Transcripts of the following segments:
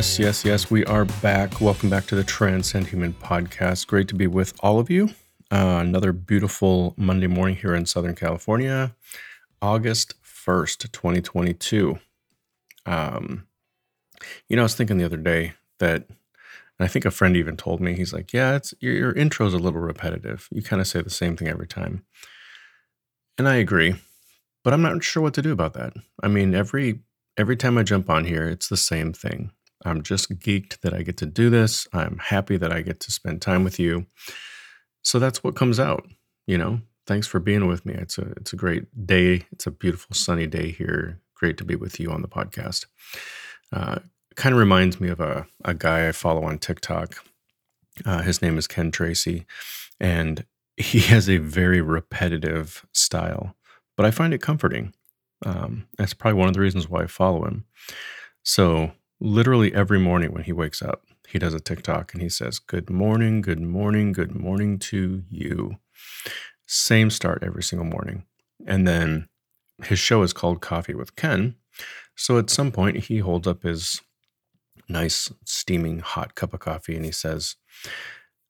Yes, we are back. Welcome back to the Transcend Human Podcast. Great to be with all of you. Another beautiful Monday morning here in Southern California, August 1st, 2022. I was thinking the other day that, and I think a friend even told me, he's like, yeah, your intro's a little repetitive. You kind of say the same thing every time. And I agree, but I'm not sure what to do about that. I mean, Every time I jump on here, it's the same thing. I'm just geeked that I get to do this. I'm happy that I get to spend time with you. So that's what comes out, you know? Thanks for being with me. It's a great day. It's a beautiful sunny day here. Great to be with you on the podcast. Kind of reminds me of a guy I follow on TikTok. His name is Ken Tracy, and he has a very repetitive style, but I find it comforting. That's probably one of the reasons why I follow him. So literally every morning when he wakes up, he does a TikTok and he says, good morning, good morning, good morning to you. Same start every single morning. And then his show is called Coffee with Ken. So at some point he holds up his nice steaming hot cup of coffee and he says,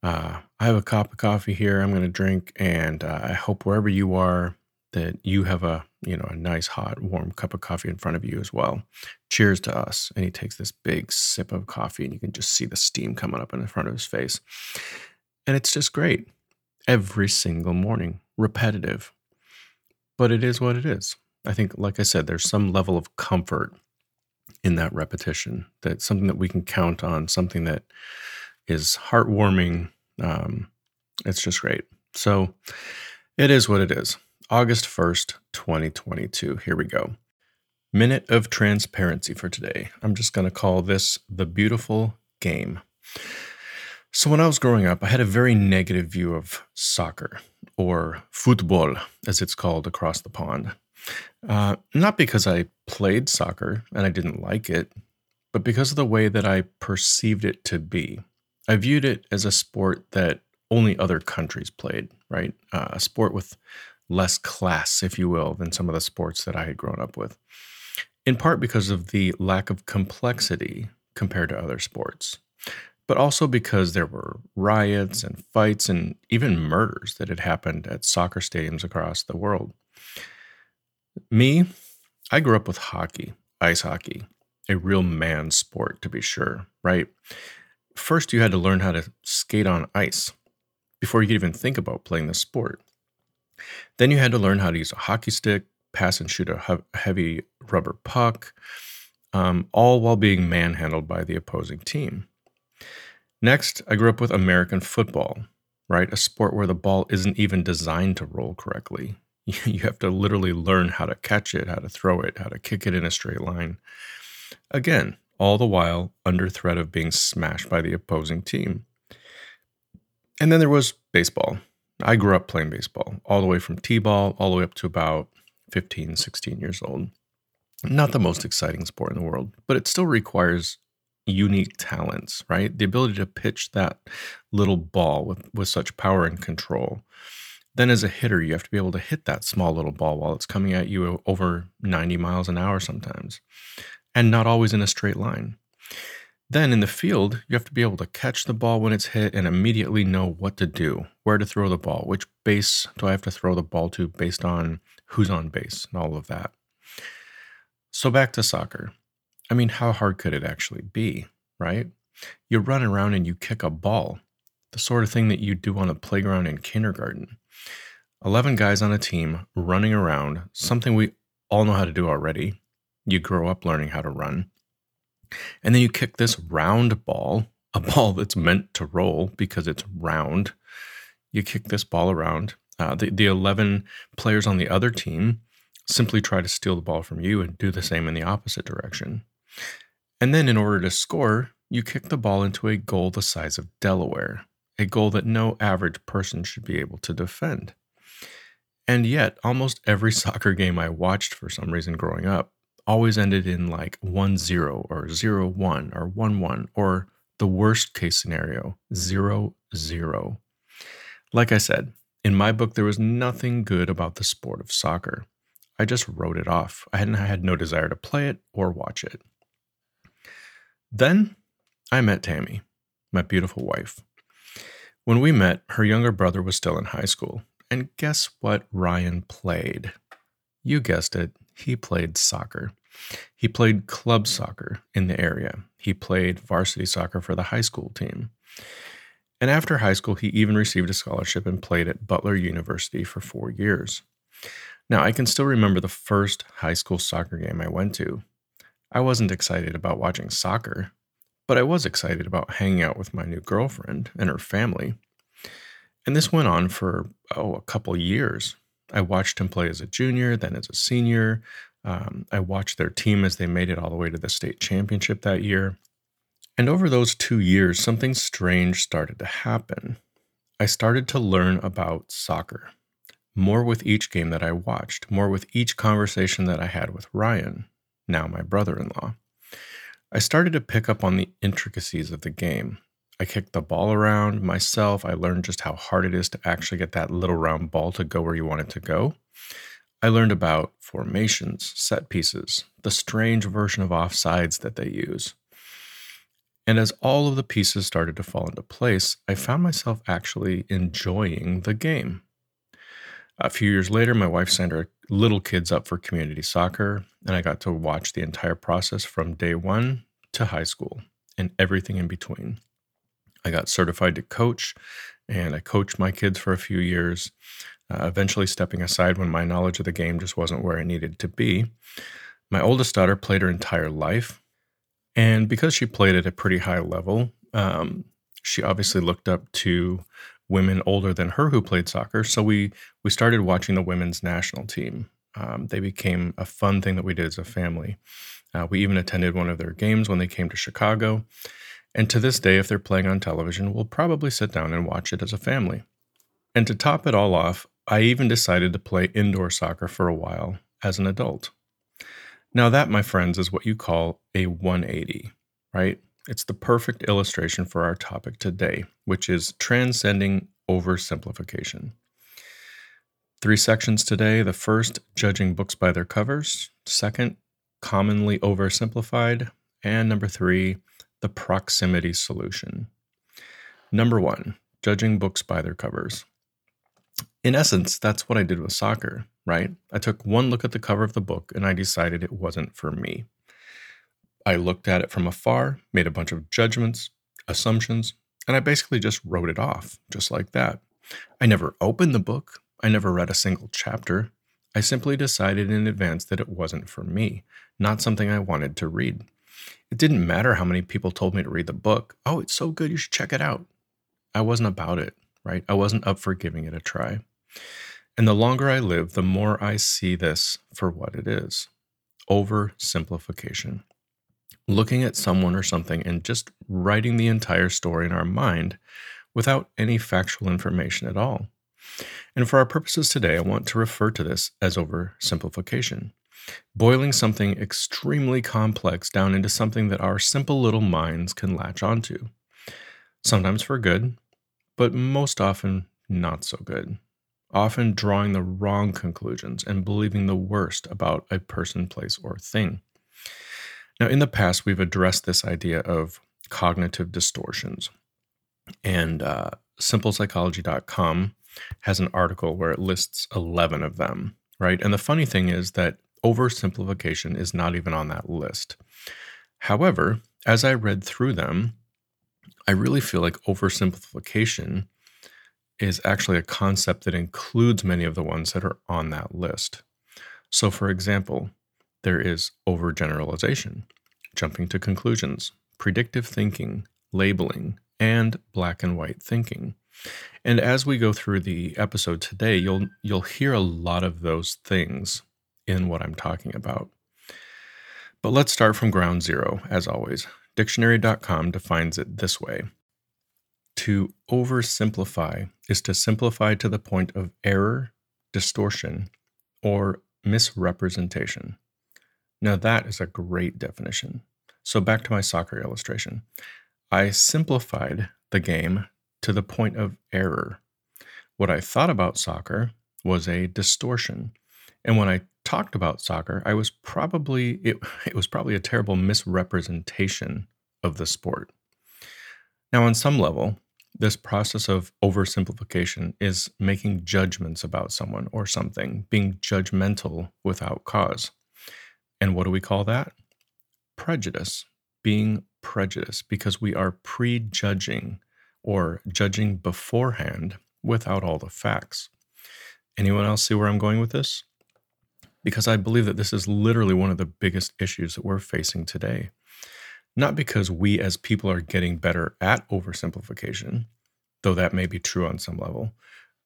I have a cup of coffee here I'm going to drink. And I hope wherever you are, that you have a nice, hot, warm cup of coffee in front of you as well. Cheers to us. And he takes this big sip of coffee and you can just see the steam coming up in the front of his face. And it's just great. Every single morning, repetitive. But it is what it is. I think, like I said, there's some level of comfort in that repetition. That's something that we can count on, something that is heartwarming. It's just great. So it is what it is. August 1st, 2022. Here we go. Minute of transparency for today. I'm just going to call this the beautiful game. So when I was growing up, I had a very negative view of soccer, or football, as it's called across the pond. Not because I played soccer and I didn't like it, but because of the way that I perceived it to be. I viewed it as a sport that only other countries played, right? A sport with less class, if you will, than some of the sports that I had grown up with, in part because of the lack of complexity compared to other sports, but also because there were riots and fights and even murders that had happened at soccer stadiums across the world. I grew up with hockey, ice hockey, a real man's sport to be sure, right? First, you had to learn how to skate on ice before you could even think about playing the sport. Then you had to learn how to use a hockey stick, pass and shoot a heavy rubber puck, all while being manhandled by the opposing team. Next, I grew up with American football, right? A sport where the ball isn't even designed to roll correctly. You have to literally learn how to catch it, how to throw it, how to kick it in a straight line. Again, all the while under threat of being smashed by the opposing team. And then there was baseball. I grew up playing baseball, all the way from t-ball, all the way up to about 15, 16 years old. Not the most exciting sport in the world, but it still requires unique talents, right? The ability to pitch that little ball with such power and control. Then as a hitter, you have to be able to hit that small little ball while it's coming at you over 90 miles an hour sometimes, and not always in a straight line. Then in the field, you have to be able to catch the ball when it's hit and immediately know what to do, where to throw the ball, which base do I have to throw the ball to based on who's on base and all of that. So back to soccer. I mean, how hard could it actually be, right? You run around and you kick a ball, the sort of thing that you do on a playground in kindergarten. 11 guys on a team running around, something we all know how to do already. You grow up learning how to run. And then you kick this round ball, a ball that's meant to roll because it's round. You kick this ball around. The 11 players on the other team simply try to steal the ball from you and do the same in the opposite direction. And then in order to score, you kick the ball into a goal the size of Delaware. a goal that no average person should be able to defend. And yet, almost every soccer game I watched for some reason growing up always ended in like 1-0 or 0-1 or 1-1 or the worst case scenario, 0-0. Like I said, in my book, there was nothing good about the sport of soccer. I just wrote it off. I had no desire to play it or watch it. Then I met Tammy, my beautiful wife. When we met, her younger brother was still in high school. And guess what Ryan played? You guessed it. He played soccer. He played club soccer in the area. He played varsity soccer for the high school team. And after high school, he even received a scholarship and played at Butler University for 4 years. Now, I can still remember the first high school soccer game I went to. I wasn't excited about watching soccer, but I was excited about hanging out with my new girlfriend and her family. And this went on for, a couple years. I watched him play as a junior, then as a senior. I watched their team as they made it all the way to the state championship that year. And over those 2 years, something strange started to happen. I started to learn about soccer. More with each game that I watched, more with each conversation that I had with Ryan, now my brother-in-law. I started to pick up on the intricacies of the game. I kicked the ball around myself. I learned just how hard it is to actually get that little round ball to go where you want it to go. I learned about formations, set pieces, the strange version of offsides that they use. And as all of the pieces started to fall into place, I found myself actually enjoying the game. A few years later, my wife signed her little kids up for community soccer, and I got to watch the entire process from day one to high school and everything in between. I got certified to coach, and I coached my kids for a few years, eventually stepping aside when my knowledge of the game just wasn't where it needed to be. My oldest daughter played her entire life. And because she played at a pretty high level, she obviously looked up to women older than her who played soccer. So we started watching the women's national team. They became a fun thing that we did as a family. We even attended one of their games when they came to Chicago. And to this day, if they're playing on television, we'll probably sit down and watch it as a family. And to top it all off, I even decided to play indoor soccer for a while as an adult. Now that, my friends, is what you call a 180, right? It's the perfect illustration for our topic today, which is transcending oversimplification. 3 sections today. The first, judging books by their covers. Second, commonly oversimplified. And number 3, the proximity solution. Number 1, judging books by their covers. In essence, that's what I did with soccer, right? I took one look at the cover of the book and I decided it wasn't for me. I looked at it from afar, made a bunch of judgments, assumptions, and I basically just wrote it off, just like that. I never opened the book. I never read a single chapter. I simply decided in advance that it wasn't for me, not something I wanted to read. It didn't matter how many people told me to read the book. Oh, it's so good, you should check it out. I wasn't about it, right? I wasn't up for giving it a try. And the longer I live, the more I see this for what it is. Oversimplification. Looking at someone or something and just writing the entire story in our mind without any factual information at all. And for our purposes today, I want to refer to this as oversimplification. Boiling something extremely complex down into something that our simple little minds can latch onto. Sometimes for good, but most often not so good. Often drawing the wrong conclusions and believing the worst about a person, place, or thing. Now, in the past, we've addressed this idea of cognitive distortions. And simplepsychology.com has an article where it lists 11 of them, right? And the funny thing is that oversimplification is not even on that list. However, as I read through them, I really feel like oversimplification is actually a concept that includes many of the ones that are on that list. So, for example, there is overgeneralization, jumping to conclusions, predictive thinking, labeling, and black and white thinking. And as we go through the episode today, you'll hear a lot of those things in what I'm talking about. But let's start from ground zero, as always. Dictionary.com defines it this way. To oversimplify is to simplify to the point of error, distortion, or misrepresentation. Now that is a great definition. So back to my soccer illustration. I simplified the game to the point of error. What I thought about soccer was a distortion. And when I talked about soccer, I was probably it was probably a terrible misrepresentation of the sport. Now, on some level, this process of oversimplification is making judgments about someone or something, being judgmental without cause. And what do we call that? Prejudice, being prejudiced, because we are prejudging or judging beforehand without all the facts. Anyone else see where I'm going with this? Because I believe that this is literally one of the biggest issues that we're facing today. Not because we as people are getting better at oversimplification, though that may be true on some level,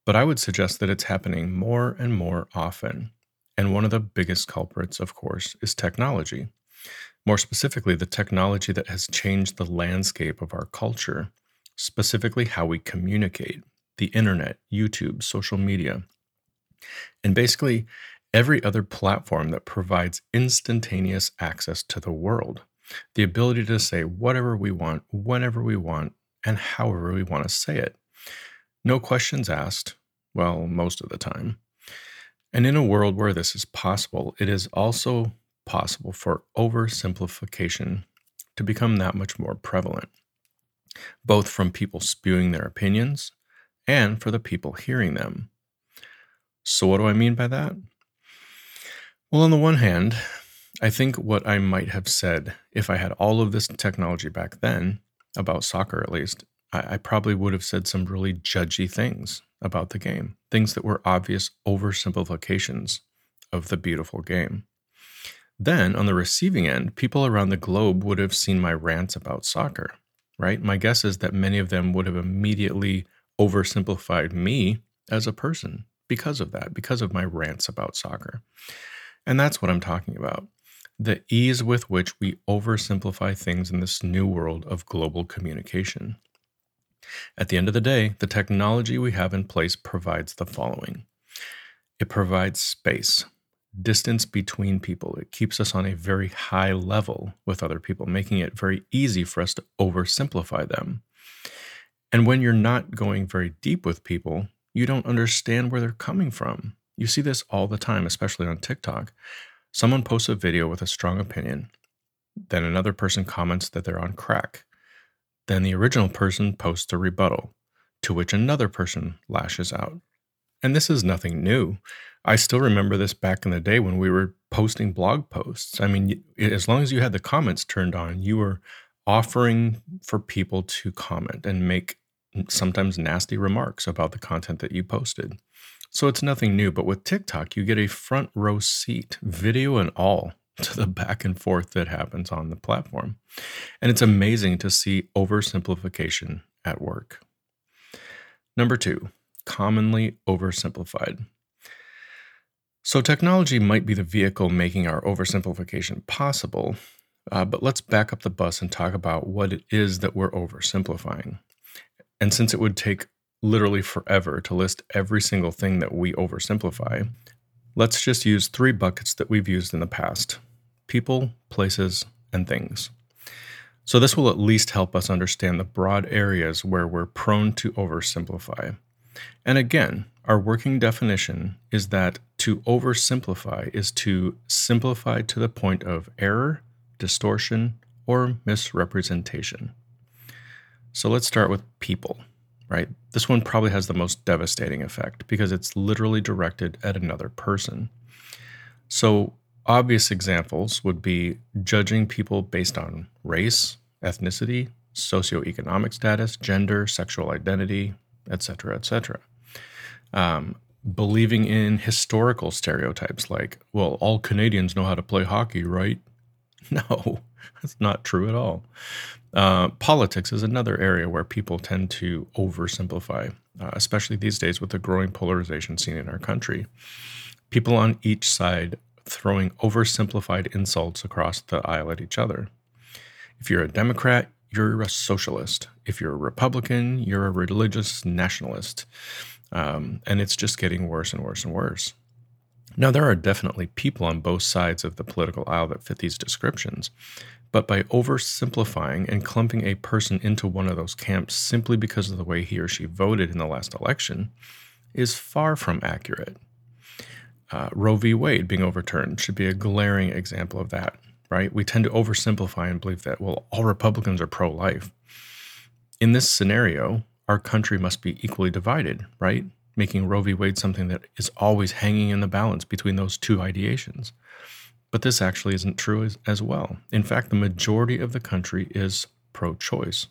but I would suggest that it's happening more and more often. And one of the biggest culprits, of course, is technology. More specifically, the technology that has changed the landscape of our culture, specifically how we communicate, the internet, YouTube, social media, and basically every other platform that provides instantaneous access to the world. The ability to say whatever we want, whenever we want, and however we want to say it. No questions asked, well, most of the time. And in a world where this is possible, it is also possible for oversimplification to become that much more prevalent, both from people spewing their opinions and for the people hearing them. So what do I mean by that? Well, on the one hand, I think what I might have said if I had all of this technology back then, about soccer at least, I probably would have said some really judgy things about the game, things that were obvious oversimplifications of the beautiful game. Then, on the receiving end, people around the globe would have seen my rants about soccer, right? My guess is that many of them would have immediately oversimplified me as a person because of that, because of my rants about soccer. And that's what I'm talking about. The ease with which we oversimplify things in this new world of global communication. At the end of the day, the technology we have in place provides the following. It provides space, distance between people. It keeps us on a very high level with other people, making it very easy for us to oversimplify them. And when you're not going very deep with people, you don't understand where they're coming from. You see this all the time, especially on TikTok. Someone posts a video with a strong opinion. Then another person comments that they're on crack. Then the original person posts a rebuttal, to which another person lashes out. And this is nothing new. I still remember this back in the day when we were posting blog posts. I mean, as long as you had the comments turned on, you were offering for people to comment and make sometimes nasty remarks about the content that you posted. So it's nothing new, but with TikTok, you get a front row seat, video and all, to the back and forth that happens on the platform. And it's amazing to see oversimplification at work. Number two, commonly oversimplified. So technology might be the vehicle making our oversimplification possible, but let's back up the bus and talk about what it is that we're oversimplifying. And since it would take literally forever to list every single thing that we oversimplify, let's just use three buckets that we've used in the past: people, places, and things. So this will at least help us understand the broad areas where we're prone to oversimplify. And again, our working definition is that to oversimplify is to simplify to the point of error, distortion, or misrepresentation. So let's start with people, right? This one probably has the most devastating effect because it's literally directed at another person. So obvious examples would be judging people based on race, ethnicity, socioeconomic status, gender, sexual identity, etc., etc. Believing in historical stereotypes like, well, all Canadians know how to play hockey, right? No, that's not true at all. Politics is another area where people tend to oversimplify, especially these days with the growing polarization seen in our country. People on each side throwing oversimplified insults across the aisle at each other. If you're a Democrat, you're a socialist. If you're a Republican, you're a religious nationalist. And it's just getting worse and worse and worse. Now, there are definitely people on both sides of the political aisle that fit these descriptions, but by oversimplifying and clumping a person into one of those camps simply because of the way he or she voted in the last election is far from accurate. Roe v. Wade being overturned should be a glaring example of that, right? We tend to oversimplify and believe that, well, all Republicans are pro-life. In this scenario, our country must be equally divided, right? Making Roe v. Wade something that is always hanging in the balance between those two ideations. But this actually isn't true as well. In fact, the majority of the country is pro-choice.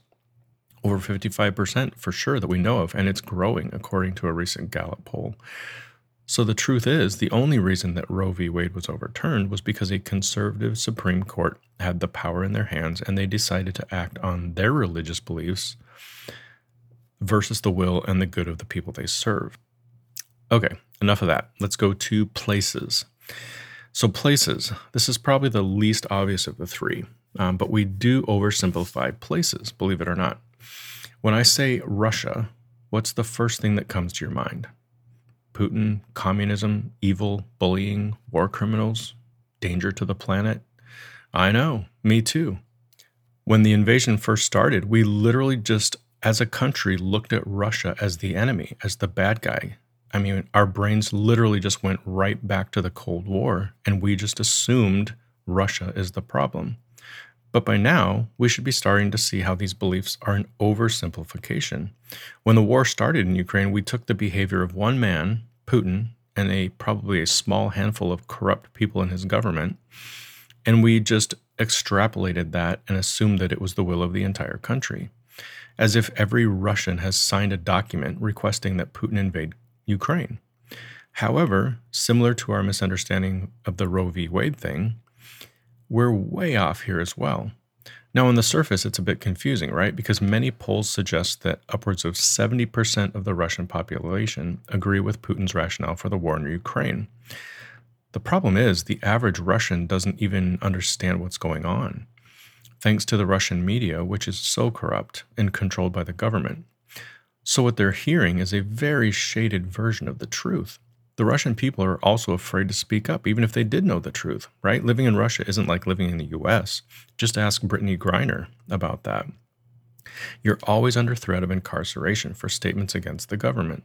Over 55% for sure that we know of, and it's growing according to a recent Gallup poll. So the truth is, the only reason that Roe v. Wade was overturned was because a conservative Supreme Court had the power in their hands and they decided to act on their religious beliefs versus the will and the good of the people they serve. Okay, enough of that. Let's go to places. So places, this is probably the least obvious of the three, but we do oversimplify places, believe it or not. When I say Russia, what's the first thing that comes to your mind? Putin, communism, evil, bullying, war criminals, danger to the planet. I know, me too. When the invasion first started, we literally just as a country looked at Russia as the enemy, as the bad guy. I mean, our brains literally just went right back to the Cold War, and we just assumed Russia is the problem. But by now, we should be starting to see how these beliefs are an oversimplification. When the war started in Ukraine, we took the behavior of one man, Putin, and probably a small handful of corrupt people in his government, and we just extrapolated that and assumed that it was the will of the entire country. As if every Russian has signed a document requesting that Putin invade Ukraine. However, similar to our misunderstanding of the Roe v. Wade thing, we're way off here as well. Now, on the surface, it's a bit confusing, right? Because many polls suggest that upwards of 70% of the Russian population agree with Putin's rationale for the war in Ukraine. The problem is the average Russian doesn't even understand what's going on, thanks to the Russian media, which is so corrupt and controlled by the government. So what they're hearing is a very shaded version of the truth. The Russian people are also afraid to speak up, even if they did know the truth, right? Living in Russia isn't like living in the U.S. Just ask Brittany Griner about that. You're always under threat of incarceration for statements against the government.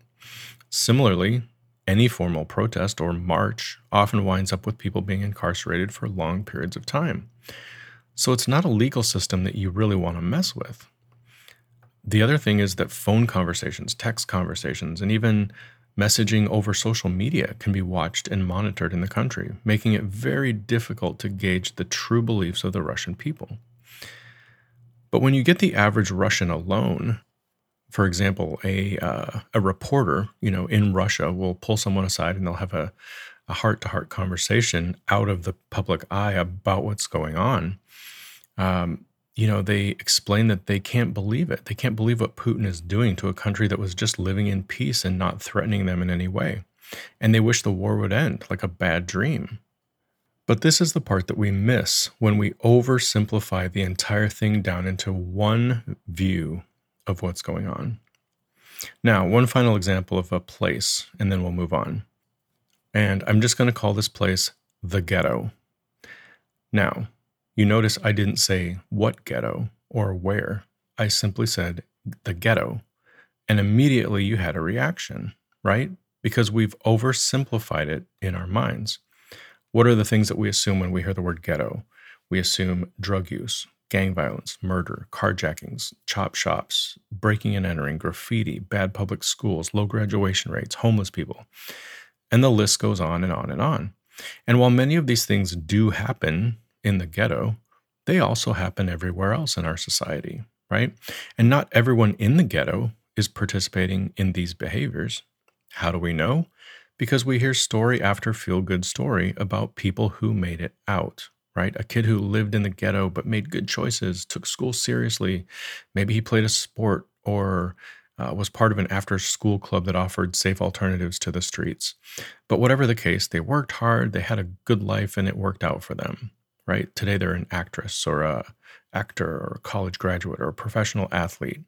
Similarly, any formal protest or march often winds up with people being incarcerated for long periods of time. So it's not a legal system that you really want to mess with. The other thing is that phone conversations, text conversations, and even messaging over social media can be watched and monitored in the country, making it very difficult to gauge the true beliefs of the Russian people. But when you get the average Russian alone, for example, a reporter, in Russia will pull someone aside and they'll have a heart-to-heart conversation out of the public eye about what's going on. They explain that they can't believe it. They can't believe what Putin is doing to a country that was just living in peace and not threatening them in any way. And they wish the war would end, like a bad dream. But this is the part that we miss when we oversimplify the entire thing down into one view of what's going on. Now, one final example of a place, and then we'll move on. And I'm just going to call this place the ghetto. Now, you notice I didn't say what ghetto or where. I simply said the ghetto. And immediately you had a reaction, right? Because we've oversimplified it in our minds. What are the things that we assume when we hear the word ghetto? We assume drug use, gang violence, murder, carjackings, chop shops, breaking and entering, graffiti, bad public schools, low graduation rates, homeless people. And the list goes on and on and on. And while many of these things do happen in the ghetto, they also happen everywhere else in our society, right? And not everyone in the ghetto is participating in these behaviors. How do we know? Because we hear story after feel-good story about people who made it out, right? A kid who lived in the ghetto but made good choices, took school seriously. Maybe he played a sport or was part of an after-school club that offered safe alternatives to the streets. But whatever the case, they worked hard, they had a good life, and it worked out for them. Right? Today they're an actress or a actor or a college graduate or a professional athlete.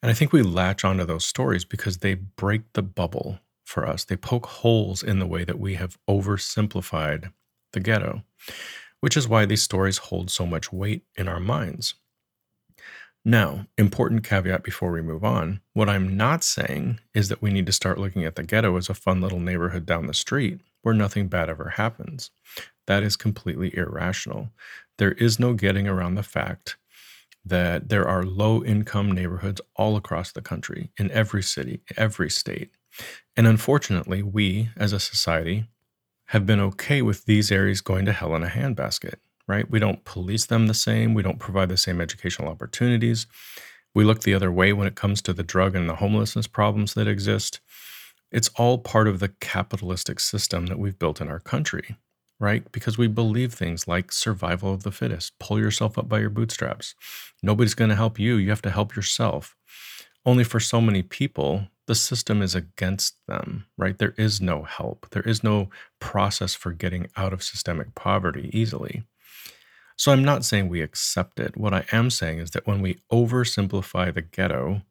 And I think we latch onto those stories because they break the bubble for us. They poke holes in the way that we have oversimplified the ghetto, which is why these stories hold so much weight in our minds. Now, important caveat before we move on, what I'm not saying is that we need to start looking at the ghetto as a fun little neighborhood down the street where nothing bad ever happens. That is completely irrational. There is no getting around the fact that there are low-income neighborhoods all across the country, in every city, every state. And unfortunately, we, as a society, have been okay with these areas going to hell in a handbasket. Right? We don't police them the same. We don't provide the same educational opportunities. We look the other way when it comes to the drug and the homelessness problems that exist. It's all part of the capitalistic system that we've built in our country, right? Because we believe things like survival of the fittest, pull yourself up by your bootstraps. Nobody's going to help you. You have to help yourself. Only for so many people, the system is against them, right? There is no help. There is no process for getting out of systemic poverty easily. So I'm not saying we accept it. What I am saying is that when we oversimplify the ghetto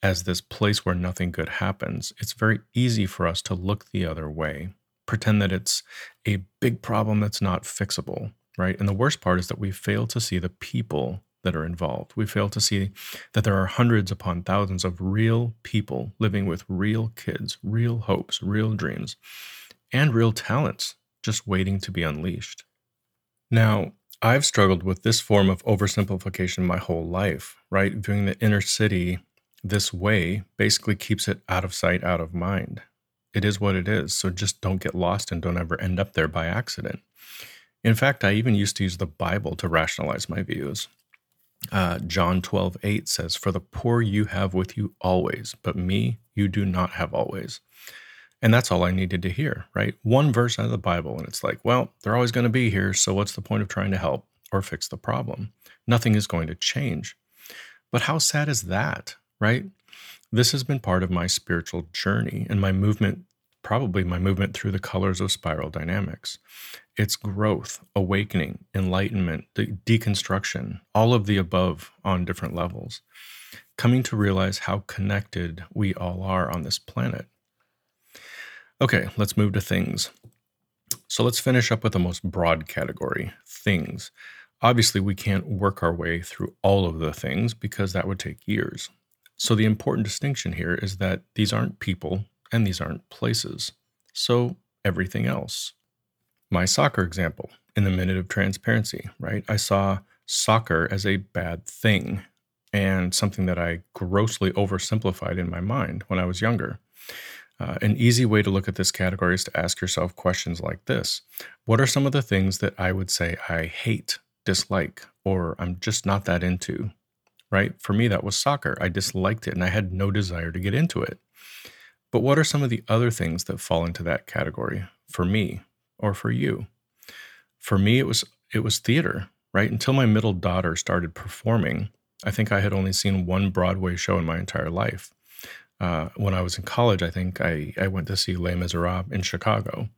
as this place where nothing good happens, it's very easy for us to look the other way, pretend that it's a big problem that's not fixable, right? And the worst part is that we fail to see the people that are involved. We fail to see that there are hundreds upon thousands of real people living with real kids, real hopes, real dreams, and real talents just waiting to be unleashed. Now, I've struggled with this form of oversimplification my whole life, right? Viewing the inner city this way basically keeps it out of sight, out of mind. It is what it is, so just don't get lost and don't ever end up there by accident. In fact, I even used to use the Bible to rationalize my views. John 12:8 says, "For the poor you have with you always, but me you do not have always." And that's all I needed to hear, right? One verse out of the Bible, and it's like, well, they're always going to be here, so what's the point of trying to help or fix the problem? Nothing is going to change. But how sad is that, right? This has been part of my spiritual journey and my movement, probably my movement through the colors of Spiral Dynamics. It's growth, awakening, enlightenment, deconstruction, all of the above on different levels, coming to realize how connected we all are on this planet. Okay, let's move to things. So let's finish up with the most broad category, things. Obviously, we can't work our way through all of the things because that would take years. So the important distinction here is that these aren't people and these aren't places. So everything else. My soccer example in the minute of transparency, right? I saw soccer as a bad thing and something that I grossly oversimplified in my mind when I was younger. An easy way to look at this category is to ask yourself questions like this. What are some of the things that I would say I hate, dislike, or I'm just not that into, right? For me, that was soccer. I disliked it and I had no desire to get into it. But what are some of the other things that fall into that category for me or for you? For me, it was theater, right? Until my middle daughter started performing, I think I had only seen one Broadway show in my entire life. When I was in college, I think I went to see Les Misérables in Chicago.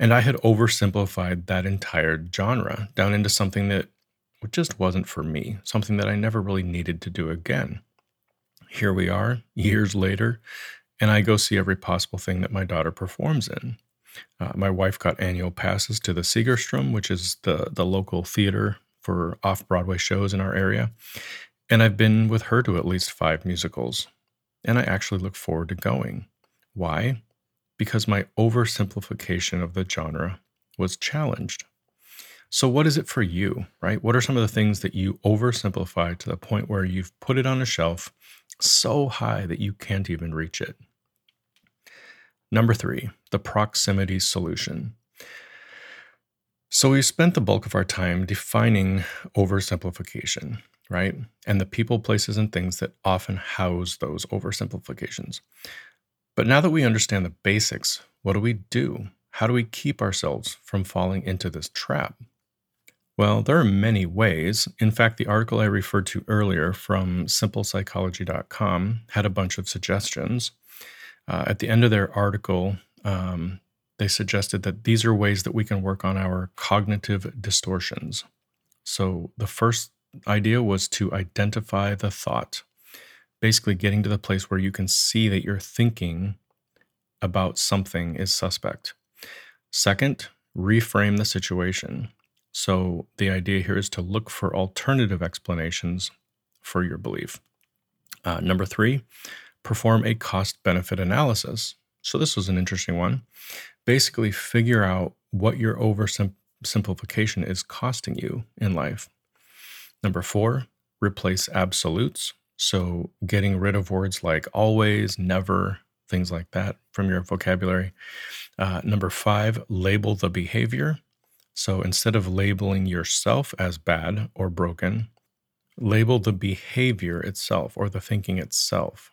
And I had oversimplified that entire genre down into something that just wasn't for me, something that I never really needed to do again. Here we are, years later, and I go see every possible thing that my daughter performs in. My wife got annual passes to the Segerstrom, which is the local theater for off-Broadway shows in our area. And I've been with her to at least 5 musicals. And I actually look forward to going. Why? Because my oversimplification of the genre was challenged. So what is it for you, right? What are some of the things that you oversimplify to the point where you've put it on a shelf so high that you can't even reach it? Number 3, the proximity solution. So we spent the bulk of our time defining oversimplification, right? And the people, places, and things that often house those oversimplifications. But now that we understand the basics, what do we do? How do we keep ourselves from falling into this trap? Well, there are many ways. In fact, the article I referred to earlier from simplepsychology.com had a bunch of suggestions. At the end of their article, they suggested that these are ways that we can work on our cognitive distortions. So the first idea was to identify the thought, basically getting to the place where you can see that your thinking about something is suspect. Second, reframe the situation. So the idea here is to look for alternative explanations for your belief. Number three, perform a cost-benefit analysis. So this was an interesting one. Basically, figure out what your oversimplification is costing you in life. Number four, replace absolutes. So getting rid of words like always, never, things like that from your vocabulary. Number five, label the behavior. So instead of labeling yourself as bad or broken, label the behavior itself or the thinking itself.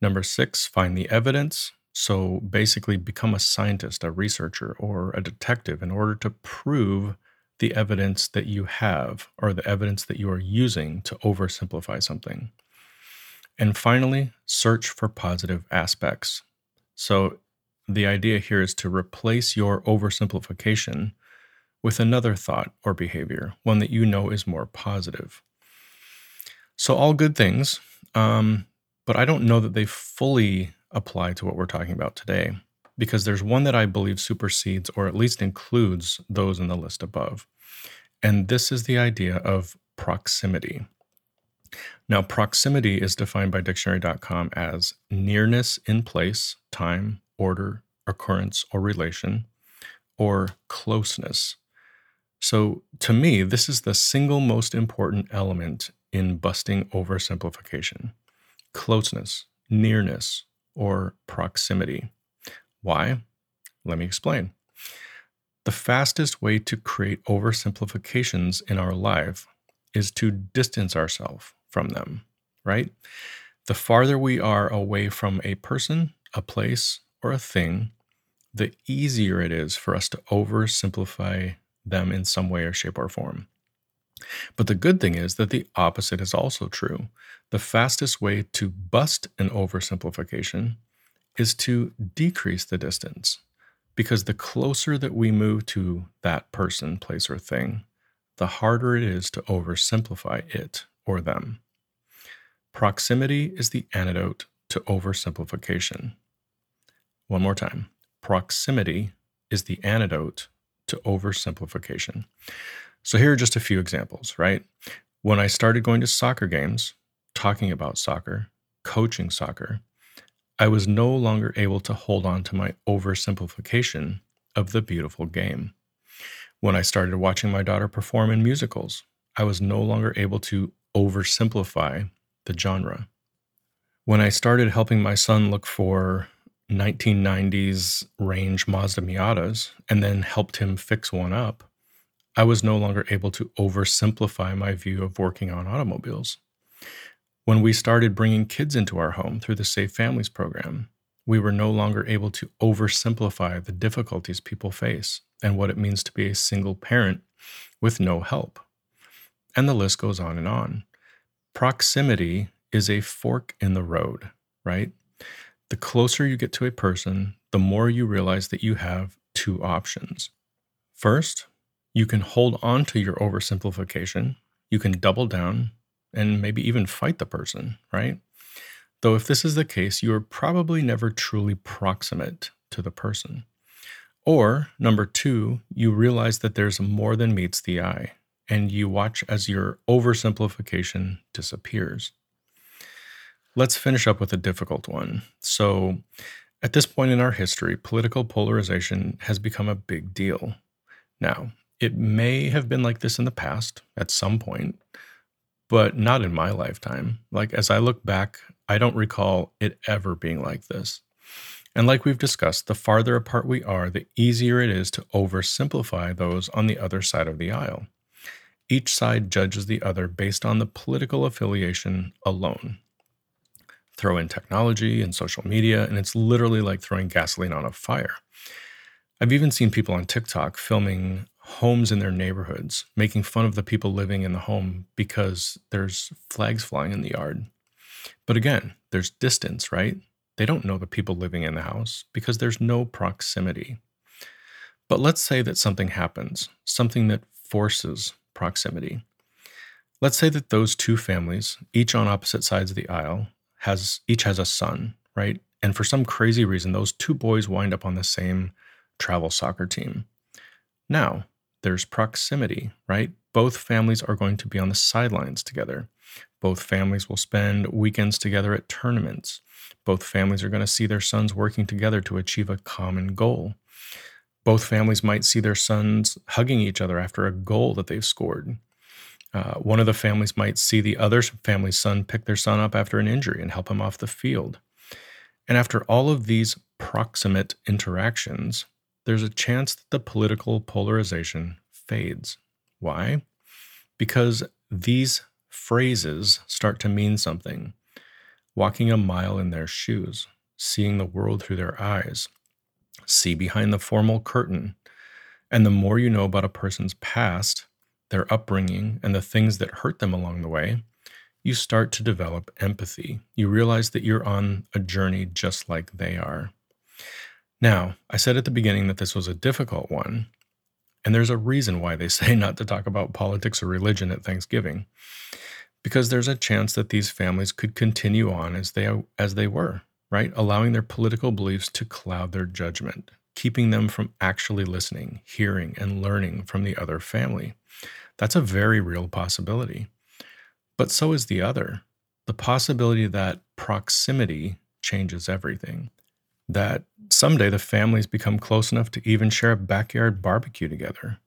Number six, find the evidence. So basically become a scientist, a researcher, or a detective in order to prove the evidence that you have or the evidence that you are using to oversimplify something. And finally, search for positive aspects. So the idea here is to replace your oversimplification with another thought or behavior, one that you know is more positive. So all good things, but I don't know that they fully apply to what we're talking about today, because there's one that I believe supersedes or at least includes those in the list above. And this is the idea of proximity. Now, proximity is defined by dictionary.com as nearness in place, time, order, occurrence, or relation, or closeness. So to me, this is the single most important element in busting oversimplification: closeness, nearness, or proximity. Why? Let me explain. The fastest way to create oversimplifications in our life is to distance ourselves from them, right? The farther we are away from a person, a place, or a thing, the easier it is for us to oversimplify them in some way or shape or form. But the good thing is that the opposite is also true. The fastest way to bust an oversimplification is to decrease the distance, because the closer that we move to that person, place, or thing, the harder it is to oversimplify it or them. Proximity is the antidote to oversimplification. One more time. Proximity is the antidote to oversimplification. So here are just a few examples, right? When I started going to soccer games, talking about soccer, coaching soccer, I was no longer able to hold on to my oversimplification of the beautiful game. When I started watching my daughter perform in musicals, I was no longer able to oversimplify the genre. When I started helping my son look for 1990s range Mazda Miatas and then helped him fix one up, I was no longer able to oversimplify my view of working on automobiles. When we started bringing kids into our home through the Safe Families program, we were no longer able to oversimplify the difficulties people face and what it means to be a single parent with no help. And the list goes on and on. Proximity is a fork in the road, right? The closer you get to a person, the more you realize that you have two options. First, you can hold on to your oversimplification, you can double down, and maybe even fight the person, right? Though if this is the case, you are probably never truly proximate to the person. Or, number two, you realize that there's more than meets the eye, and you watch as your oversimplification disappears. Let's finish up with a difficult one. So, at this point in our history, political polarization has become a big deal. Now, it may have been like this in the past at some point, but not in my lifetime. Like, as I look back, I don't recall it ever being like this. And like we've discussed, the farther apart we are, the easier it is to oversimplify those on the other side of the aisle. Each side judges the other based on the political affiliation alone. Throw in technology and social media, and it's literally like throwing gasoline on a fire. I've even seen people on TikTok filming homes in their neighborhoods, making fun of the people living in the home because there's flags flying in the yard. But again, there's distance, right? They don't know the people living in the house because there's no proximity. But let's say that something happens, something that forces proximity. Let's say that those two families, each on opposite sides of the aisle, each has a son, right? And for some crazy reason, those two boys wind up on the same travel soccer team. Now, there's proximity, right? Both families are going to be on the sidelines together. Both families will spend weekends together at tournaments. Both families are going to see their sons working together to achieve a common goal. Both families might see their sons hugging each other after a goal that they've scored. One of the families might see the other family's son pick their son up after an injury and help him off the field. And after all of these proximate interactions, there's a chance that the political polarization fades. Why? Because these phrases start to mean something. Walking a mile in their shoes, seeing the world through their eyes, see behind the formal curtain. And the more you know about a person's past, their upbringing, and the things that hurt them along the way, you start to develop empathy. You realize that you're on a journey just like they are. Now, I said at the beginning that this was a difficult one, and there's a reason why they say not to talk about politics or religion at Thanksgiving, because there's a chance that these families could continue on as they were, right? Allowing their political beliefs to cloud their judgment, keeping them from actually listening, hearing, and learning from the other family. That's a very real possibility. But so is the other, the possibility that proximity changes everything. That someday the families become close enough to even share a backyard barbecue together,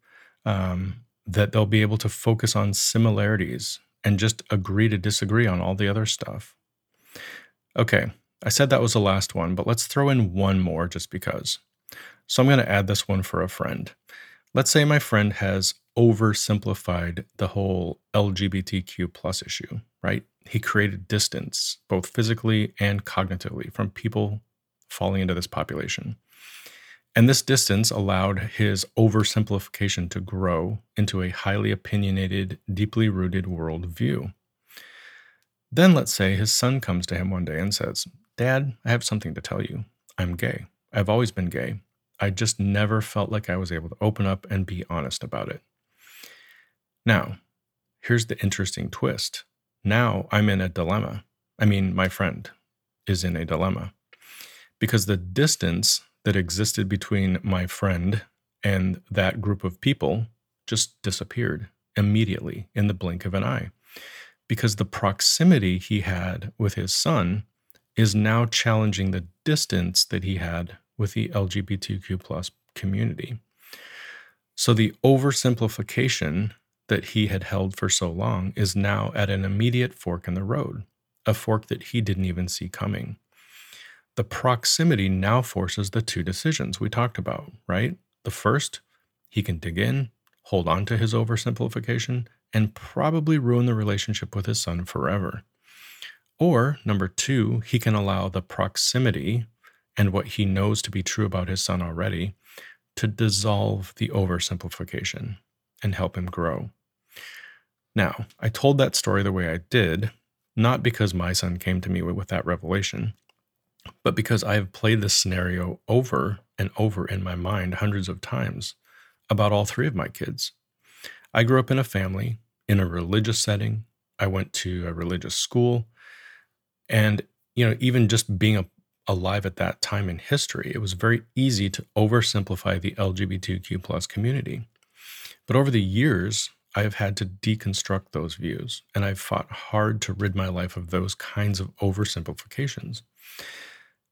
that they'll be able to focus on similarities and just agree to disagree on all the other stuff. Okay, I said that was the last one, but let's throw in one more just because. So I'm going to add this one for a friend. Let's say my friend has oversimplified the whole LGBTQ+ issue, right? He created distance, both physically and cognitively, from people falling into this population. And this distance allowed his oversimplification to grow into a highly opinionated, deeply rooted worldview. Then let's say his son comes to him one day and says, "Dad, I have something to tell you. I'm gay. I've always been gay. I just never felt like I was able to open up and be honest about it." Now, here's the interesting twist. Now I'm in a dilemma. I mean, my friend is in a dilemma. Because the distance that existed between my friend and that group of people just disappeared immediately in the blink of an eye. Because the proximity he had with his son is now challenging the distance that he had with the LGBTQ+ community. So the oversimplification that he had held for so long is now at an immediate fork in the road, a fork that he didn't even see coming. The proximity now forces the two decisions we talked about, right? The first, he can dig in, hold on to his oversimplification, and probably ruin the relationship with his son forever. Or, number two, he can allow the proximity and what he knows to be true about his son already to dissolve the oversimplification and help him grow. Now, I told that story the way I did, not because my son came to me with that revelation, but because I have played this scenario over and over in my mind hundreds of times about all three of my kids. I grew up in a family, in a religious setting. I went to a religious school. And, even just being alive at that time in history, it was very easy to oversimplify the LGBTQ+ community. But over the years, I have had to deconstruct those views, and I've fought hard to rid my life of those kinds of oversimplifications.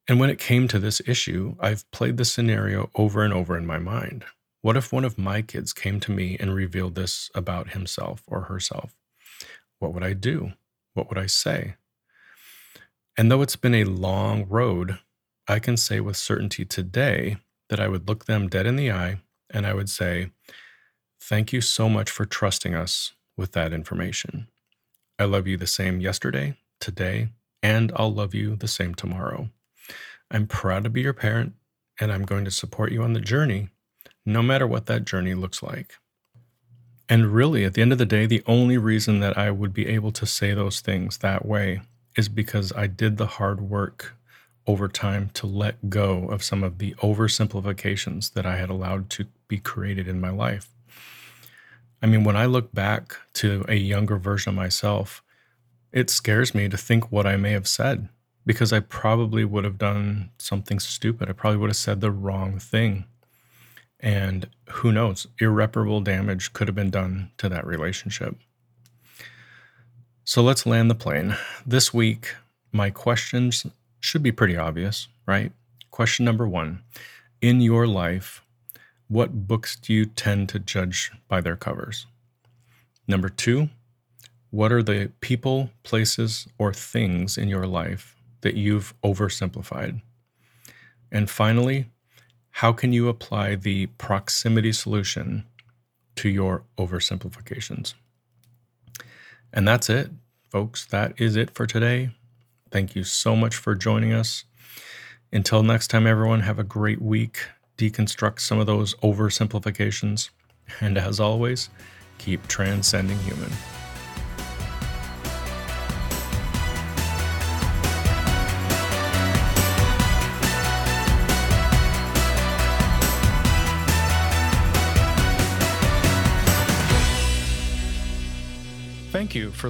And when it came to this issue, I've played the scenario over and over in my mind. What if one of my kids came to me and revealed this about himself or herself? What would I do? What would I say? And though it's been a long road, I can say with certainty today that I would look them dead in the eye and I would say, "Thank you so much for trusting us with that information. I love you the same yesterday, today, and I'll love you the same tomorrow. I'm proud to be your parent, and I'm going to support you on the journey, no matter what that journey looks like." And really, at the end of the day, the only reason that I would be able to say those things that way is because I did the hard work over time to let go of some of the oversimplifications that I had allowed to be created in my life. I mean, when I look back to a younger version of myself, it scares me to think what I may have said, because I probably would have done something stupid. I probably would have said the wrong thing. And who knows, irreparable damage could have been done to that relationship. So let's land the plane. This week, my questions should be pretty obvious, right? Question number one, in your life, what books do you tend to judge by their covers? Number two, what are the people, places, or things in your life that you've oversimplified? And finally, how can you apply the proximity solution to your oversimplifications? And that's it, folks. That is it for today. Thank you so much for joining us. Until next time, everyone, have a great week. Deconstruct some of those oversimplifications. And as always, keep transcending human. Thank you for